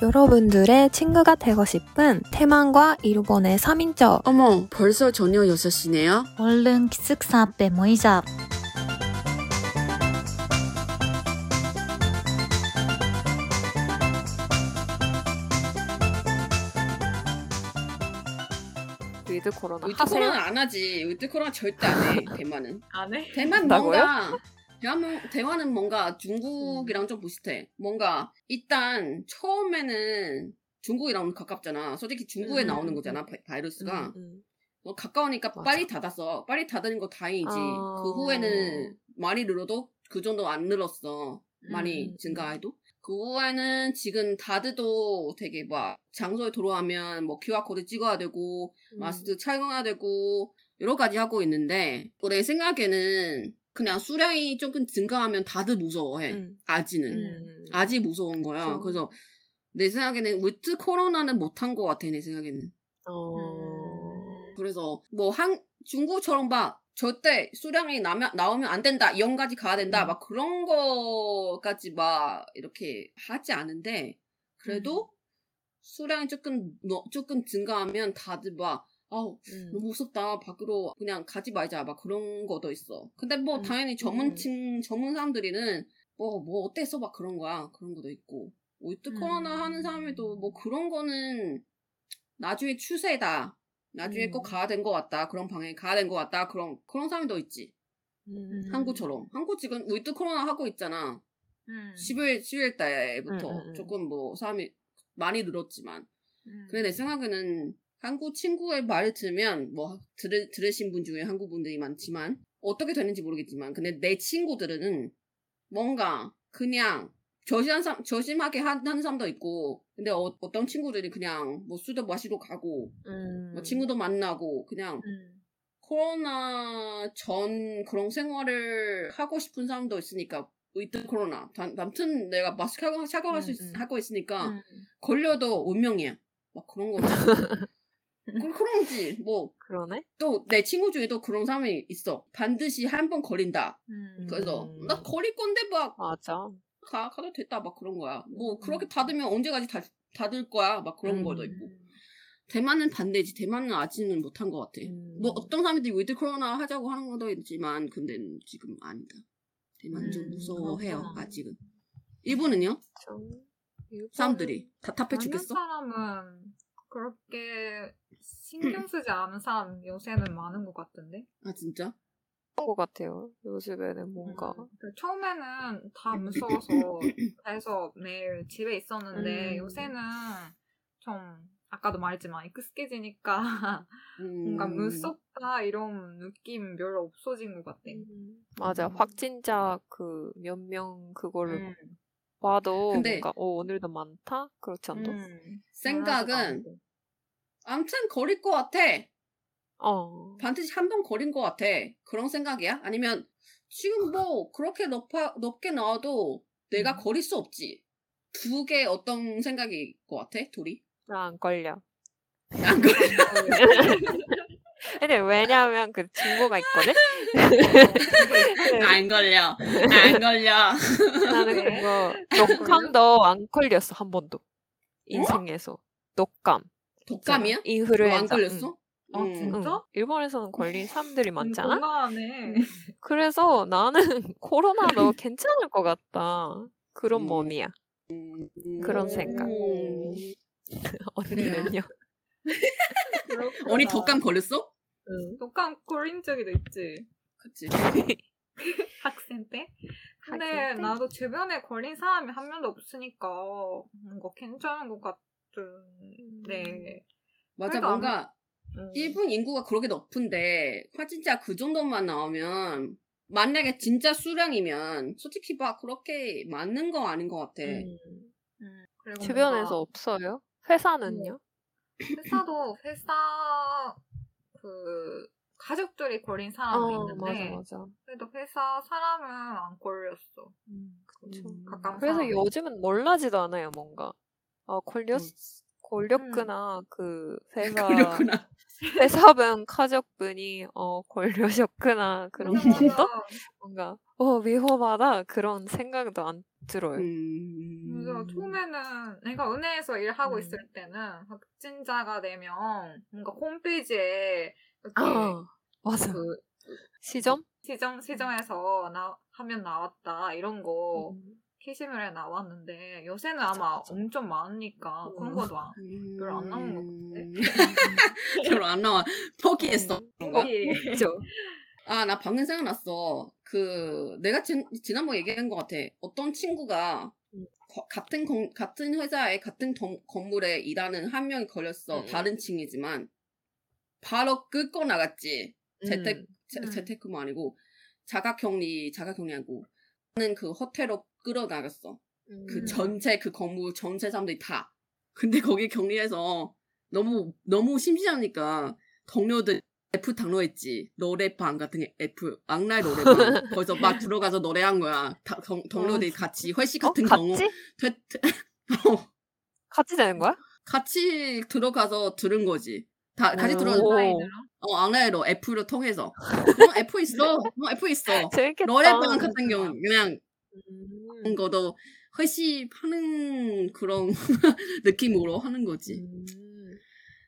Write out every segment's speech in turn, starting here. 여러분들의 친구가 되고 싶은 태만과 일본의 3인조. 어머, 벌써 저녁 6시네요? 얼른 기숙사 앞에 모이자. 위드 코로나 하세요? 위드 코로나 안 하지. 위드 코로나 절대 안 해. 대만은. 안 해? 대만 뭔가 대만은 뭔가 중국이랑 좀 비슷해. 뭔가 일단 처음에는 중국이랑 가깝잖아. 솔직히 중국에 나오는 거잖아 바이러스가. 가까우니까 맞아. 빨리 닫았어. 빨리 닫은 거 다행이지. 그 후에는 많이 늘어도 그 정도 안 늘었어. 많이 증가해도. 그 후에는 지금 다들도 되게 막 장소에 들어가면 뭐 QR코드 찍어야 되고 마스크 착용해야 되고 여러 가지 하고 있는데 내 생각에는 그냥 수량이 조금 증가하면 다들 무서워해. 아직은. 아직 무서운 거야. 그렇죠. 그래서 내 생각에는 위트 코로나는 못한 것 같아. 내 생각에는. 그래서 뭐 중국처럼 막 절대 수량이 나오면 안 된다. 0까지 가야 된다. 막 그런 거까지 막 이렇게 하지 않은데 그래도 수량이 조금 증가하면 다들 막 아우 너무 무섭다 밖으로 그냥 가지 말자 막 그런 것도 있어. 근데 뭐 당연히 전문 사람들이는 뭐 어때서 막 그런 거야 그런 것도 있고 위드 코로나 하는 사람들도 뭐 그런 거는 나중에 추세다 나중에 꼭 가야 된 것 같다 그런 방향에 가야 된 것 같다 그런 사람도 있지. 한국처럼 한국 지금 위드 코로나 하고 있잖아. 11일 때부터 조금 뭐 사람이 많이 늘었지만 그래 내 생각에는. 한국 친구의 말을 들으면 뭐 들으신 분 중에 한국 분들이 많지만 어떻게 되는지 모르겠지만 근데 내 친구들은 뭔가 그냥 조심하게 하는 사람도 있고 근데 어떤 친구들이 그냥 뭐 술도 마시러 가고 뭐 친구도 만나고 그냥 코로나 전 그런 생활을 하고 싶은 사람도 있으니까 위드 코로나 아무튼 내가 마스크 착용하고 있으니까 걸려도 운명이야 막 그런 거 그런지 뭐 그러네. 또 내 친구 중에도 그런 사람이 있어. 반드시 한 번 걸린다. 그래서 나 걸릴 건데 막 맞아. 가도 됐다 막 그런 거야. 뭐 그렇게 닫으면 언제까지 닫을 거야 막 그런 거도 있고. 대만은 반대지. 대만은 아직은 못한 것 같아. 뭐 어떤 사람들이 위드 코로나 하자고 하는 것도 있지만 근데 지금 아니다. 대만은 좀 무서워해요 아직은. 일본은요? 사람들이 답답해 죽겠어. 사람은 그렇게 신경 쓰지 않은 사람 요새는 많은 것 같은데? 아 진짜? 그런 것 같아요. 요즘에는 뭔가 처음에는 다 무서워서 해서 매일 집에 있었는데 요새는 좀 아까도 말했지만 익숙해지니까 뭔가 무섭다 이런 느낌 별로 없어진 것 같아. 맞아. 확진자 그 몇 명 그거를 봐도 뭔가 오늘도 많다? 그렇지 않다? 생각은 아무튼 걸릴 것 같아. 반드시 한 번 걸린 것 같아. 그런 생각이야? 아니면 지금 뭐 그렇게 높게 나와도 내가 걸릴 수 없지. 두 개 어떤 생각일 것 같아? 둘이? 나 안 걸려. 안 걸려. 근데 왜냐하면 그 친구가 있거든? 안 걸려. 나는 그거 독감도 안 걸렸어 한 번도 인생에서. 독감이야? 인플루엔자. 안 걸렸어? 아 진짜? 일본에서는 걸린 사람들이 많잖아. 건강하네. 그래서 나는 코로나도 괜찮을 것 같다. 그런 몸이야. 그런 생각. 언니는요? 언니 독감 걸렸어? 응. 독감 걸린 적이도 있지. 그치. 학생 때? 근데 학생 때? 나도 주변에 걸린 사람이 한 명도 없으니까 뭔가 괜찮은 것 같은데. 맞아, 뭔가 일본 인구가 그렇게 높은데 진짜 그 정도만 나오면 만약에 진짜 수량이면 솔직히 막 그렇게 많은 거 아닌 것 같아. 그리고 주변에서 없어요? 회사는요? 회사도 그 가족들이 걸린 사람이 있는데 맞아. 그래도 회사 사람은 안 걸렸어. 그래서 사람은. 요즘은 놀라지도 않아요. 뭔가 걸렸 권력구나. 그 회사 권력구나. 회사분 가족분이 권력이었구나 그런 것도 뭔가 위험하다 그런 생각도 안 들어요. 맞아. 처음에는 내가 은행에서 일하고 있을 때는 확진자가 되면 뭔가 홈페이지에 이렇게 맞아. 그 시정에서 하면 나왔다 이런 거. 게시물에 나왔는데 요새는 맞아, 아마 맞아. 엄청 많으니까 그런 것도 별로 안 나온 것 같아. 별로 안 나와. 포기했어. 그렇죠. 아, 나 방금 생각났어. 그 내가 지난번에 얘기한 것 같아. 어떤 친구가 같은 회사에 같은 건물에 일하는 한 명이 걸렸어. 다른 층이지만 바로 끄고 나갔지. 재택근무 아니고 자가격리하고 나는 그 호텔로 끌어나갔어. 그 전체 그 건물 전체 사람들이 다. 근데 거기 격리해서 너무 심심하니까 동료들 F 당노했지. 노래방 같은 게 F 악랄 노래방. 거기서 막 들어가서 노래한 거야. 동료들이 같이 회식 같은 경우 같이 되는 거야? 같이 들어가서 들은 거지. 다 같이 들어가서 악랄로 F로 통해서. F 있어. F 있어. 재밌겠다. 노래방 같은 경우 그냥 그런 거도 회식하는 그런 느낌으로 하는 거지.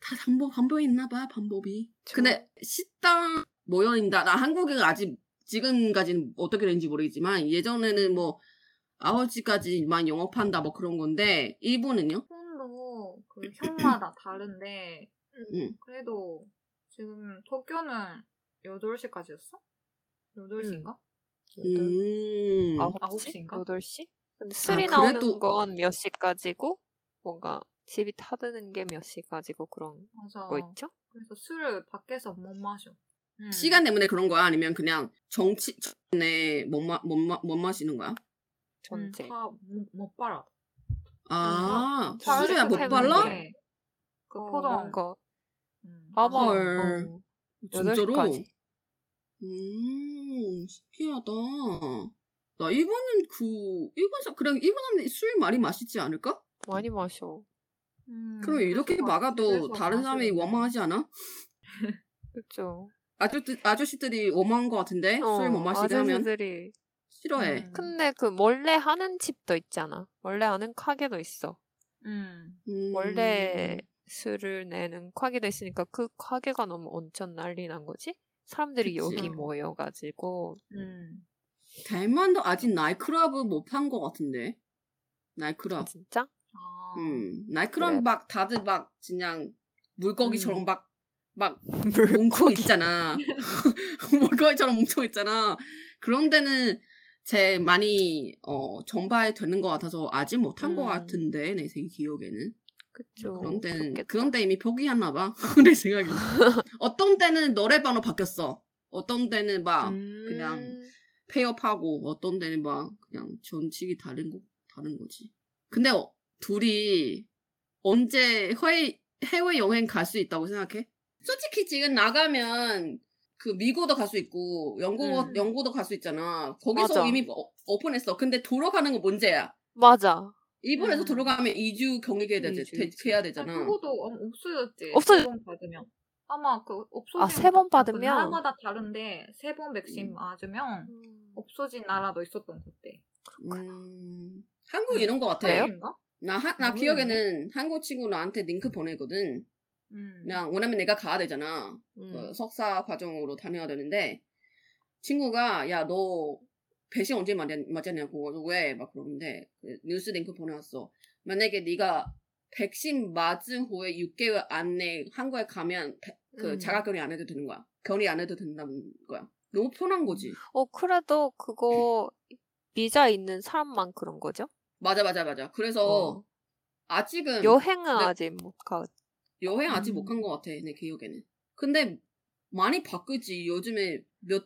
다 방법이 있나 봐, 방법이. 근데 식당 모여있다. 나 한국은 아직 지금까지는 어떻게 되는지 모르겠지만 예전에는 뭐 9시까지만 영업한다 뭐 그런 건데 일본은요? 폰도 그 형마다 다른데 그래도 지금 도쿄는 8시까지였어? 8시인가? 9시인가? 8시? 근데 술이 나오는 건 몇 시까지고 뭔가 집이 타드는 게 몇 시까지고 그런 맞아. 거 있죠? 그래서 술을 밖에서 못 마셔. 시간 때문에 그런 거야? 아니면 그냥 정치 때문에 못 마시는 거야? 전체 다 못 빨아. 아 술이야 못 빨라? 그 포도한 거 아마 8시까지. 신기하다. 나 일본은 일본 사람들이 술 많이 마시지 않을까? 많이 마셔. 그럼 이렇게 막아도 다른 사람이 원망하지 않아? 그렇죠. 아저씨들이 원망한 것 같은데 술 못 마시게 하면 아저씨들이 싫어해. 근데 그 원래 하는 집도 있잖아. 원래 하는 가게도 있어. 원래 술을 내는 가게도 있으니까 그 가게가 너무 엄청 난리 난 거지. 사람들이 그치. 여기 모여가지고 대만도 아직 나이클럽을 못한 것 같은데 나이클럽. 아, 진짜? 나이클럽 그래. 막 다들 막 그냥 물고기처럼 막 뭉쳐 있잖아. 물고기처럼 뭉쳐 있잖아. 그런 데는 제 많이 전파에 되는 것 같아서 아직 못한 것 같은데 내 기억에는. 그쵸. 그런 때는, 그런 때 이미 포기했나 봐. 내 생각에. 어떤 때는 노래방으로 바뀌었어. 어떤 때는 막, 그냥, 폐업하고, 어떤 때는 막, 그냥, 전칙이 다른 거지. 근데, 둘이, 언제 해외 여행 갈 수 있다고 생각해? 솔직히 지금 나가면, 그, 미국도 갈 수 있고, 영국도 갈 수 있잖아. 거기서 맞아. 이미 오픈했어. 근데, 돌아가는 거 문제야. 맞아. 일본에서 들어가면 2주 격리해야 되잖아. 그거도 없어졌지. 없어졌지. 아마 그 없어진. 아, 3번 받으면? 나라마다 다른데 3번 백신 맞으면 없어진 나라도 있었던 그때. 한국 이런 거 같아요. 나 기억에는 한국 친구 나한테 링크 보내거든. 그냥 왜냐면 내가 가야 되잖아. 그 석사 과정으로 다녀야 되는데 친구가 야 너 백신 언제 맞았냐고 왜? 막 그러는데 뉴스 링크 보내왔어. 만약에 네가 백신 맞은 후에 6개월 안에 한국에 가면 그 자가격리 안 해도 되는 거야. 격리 안 해도 된다는 거야. 너무 편한 거지. 그래도 그거 비자 있는 사람만 그런 거죠? 맞아. 그래서 아직은 여행 아직 못 간 것 같아 내 기억에는. 근데 많이 바뀌지. 요즘에 몇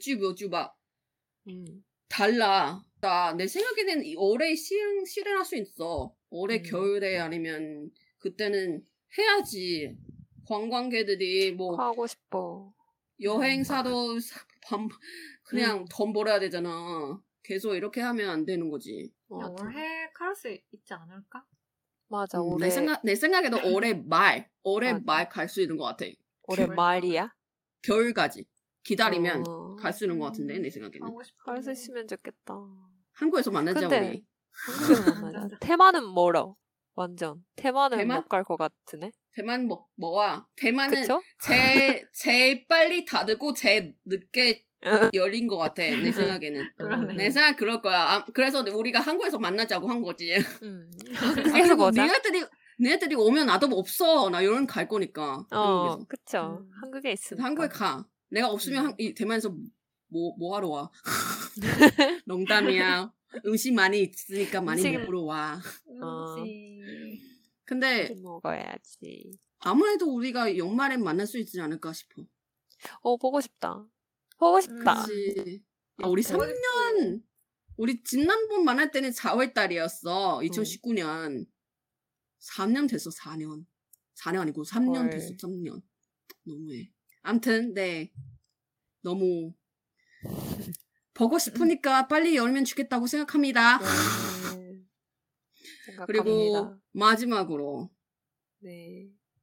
주 막 달라. 내 생각에는 올해 실행할 수 있어. 올해 겨울에 아니면 그때는 해야지. 관광객들이 뭐 하고 싶어. 여행사도 그냥 돈 벌어야 되잖아. 계속 이렇게 하면 안 되는 거지. 올해 카르스 있지 않을까? 맞아. 올해 내 생각에도 올해 말 갈 수 있는 것 같아. 올해 말이야? 겨울까지 기다리면 갈 수 있는 것 같은데 내 생각에는. 갈 수 있으면 좋겠다. 한국에서 만나자 우리. 한국에서 만나자. 테마는 멀어. 완전 테마는 못 갈 것 같으네. 대만 뭐야? 대만은 제일 빨리 닫고 제일 늦게 열린 것 같아 내 생각에는. 내 생각 그럴 거야. 아, 그래서 우리가 한국에서 만나자고 한 거지. 그래서 뭐 니네들이 오면 나도 없어. 나 여행 갈 거니까. 한국에서. 그쵸. 한국에 있으니까. 한국에 가. 내가 없으면 대만에서 뭐 하러 와? 농담이야. 음식 많이 있으니까 많이 먹으러 와. 근데 먹어야지. 아무래도 우리가 연말엔 만날 수 있지 않을까 싶어. 보고 싶다. 그치. 아, 우리 3년 우리 지난번 만날 때는 4월달이었어. 2019년. 3년 됐어. 4년 아니고 3년 됐어. 3년. 너무해. 아무튼 네. 너무 보고 싶으니까 빨리 열면 좋겠다고 생각합니다. 생각합니다. 그리고 마지막으로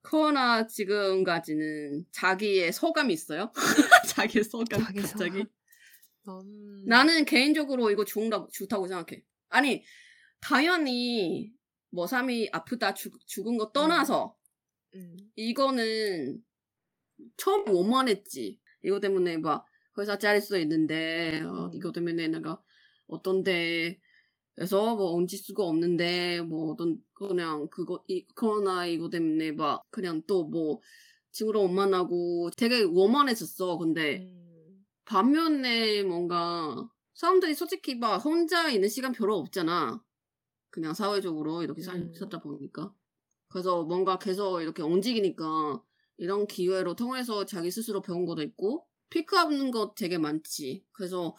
코로나 지금까지는 자기의 소감이 있어요? 자기 소감. 나는 개인적으로 이거 좋다고 생각해. 아니 당연히 뭐 사람이 아프다 죽은 거 떠나서 이거는 처음 원만했지. 이거 때문에 막 회사 자릴 수도 있는데 이거 때문에 내가 어떤데 그래서 뭐 언제 수가 없는데 뭐 어떤 그냥 코로나 이거 때문에 막 그냥 또 뭐 친구랑 못 만나고 되게 원만해졌어. 근데 반면에 뭔가 사람들이 솔직히 막 혼자 있는 시간 별로 없잖아. 그냥 사회적으로 이렇게 살다 보니까 그래서 뭔가 계속 이렇게 움직이니까 이런 기회로 통해서 자기 스스로 배운 것도 있고 피크하는 것 되게 많지. 그래서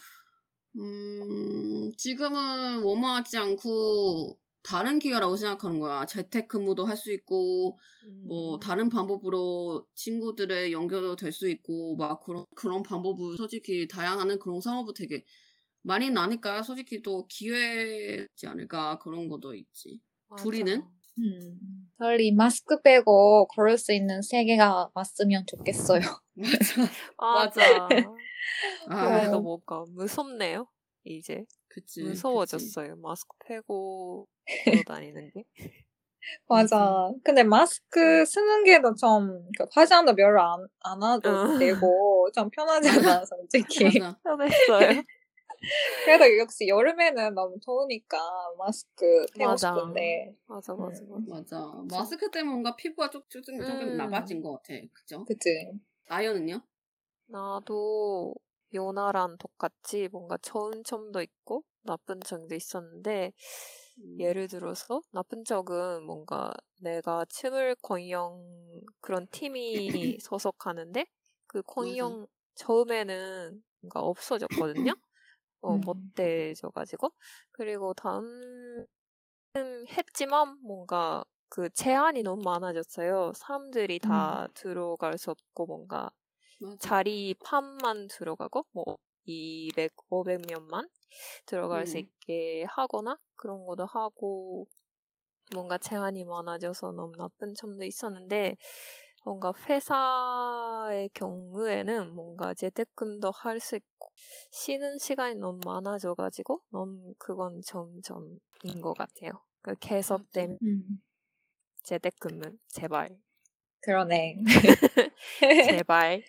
지금은 원망하지 않고 다른 기회라고 생각하는 거야. 재택근무도 할 수 있고 뭐 다른 방법으로 친구들의 연결도 될 수 있고 막 그런 방법을 솔직히 다양한 그런 상업도 되게 많이 나니까 솔직히 또 기회지 않을까 그런 것도 있지. 맞아. 둘이는? 빨리 마스크 빼고 걸을 수 있는 세계가 왔으면 좋겠어요. 맞아. 그래도 뭔가 무섭네요. 이제 그치, 무서워졌어요. 그치. 마스크 빼고 돌아다니는 게. 맞아. 근데 마스크 쓰는 게 더 좀 화장도 별로 안 하도 되고 좀 편하잖아 솔직히. 편했어요. 그래도 역시 여름에는 너무 더우니까 마스크 빼고 싶은데. 맞아. 마스크 때문에 뭔가 피부가 조금 나빠진 것 같아. 그죠? 그치. 아연은요? 나도 요나랑 똑같이 뭔가 좋은 점도 있고 나쁜 점도 있었는데 예를 들어서 나쁜 점은 뭔가 내가 춤을 공연 그런 팀이 소속하는데 그 공연 처음에는 뭔가 없어졌거든요. 못돼져가지고 그리고 다음 했지만 뭔가 그 제한이 너무 많아졌어요. 사람들이 다 들어갈 수 없고 뭔가 자리 판만 들어가고 뭐 200, 500명만 들어갈 수 있게 하거나 그런 것도 하고 뭔가 제한이 많아져서 너무 나쁜 점도 있었는데 뭔가 회사의 경우에는 뭔가 재택근도 할 수 있고 쉬는 시간이 너무 많아져가지고 너무 그건 점점인 것 같아요. 그 계속된 재택근무 제발. 그러네. 제발.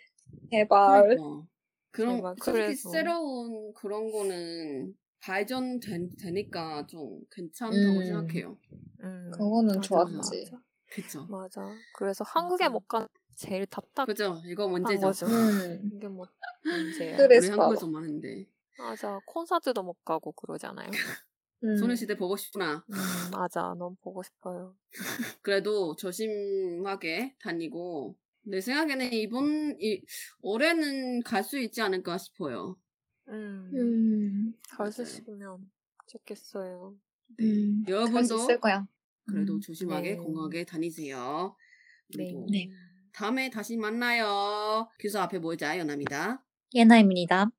그런 솔직히 새로운 그런 거는 발전되니까 좀 괜찮다고 생각해요. 그거는 좋았지. 그쵸. 맞아. 그래서 한국에 못 가는 제일 답답한 거죠. 이거 문제죠. 이게 뭐 문제야. 우리 한국에서 많은데. 맞아. 콘서트도 못 가고 그러잖아요. 소녀시대 보고 싶구나. 맞아. 너무 보고 싶어요. 그래도 조심하게 다니고 내 생각에는 올해는 갈 수 있지 않을까 싶어요. 갈 수 있으면 좋겠어요. 네. 여러분도 있을 거야. 그래도 조심하게 건강하게 다니세요. 그리고 다음에 다시 만나요. 기사 앞에 모이자. 연아입니다. 예나입니다.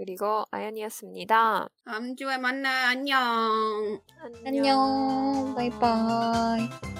그리고 아연이었습니다. 다음 주에 만나요. 안녕. 안녕. 바이바이.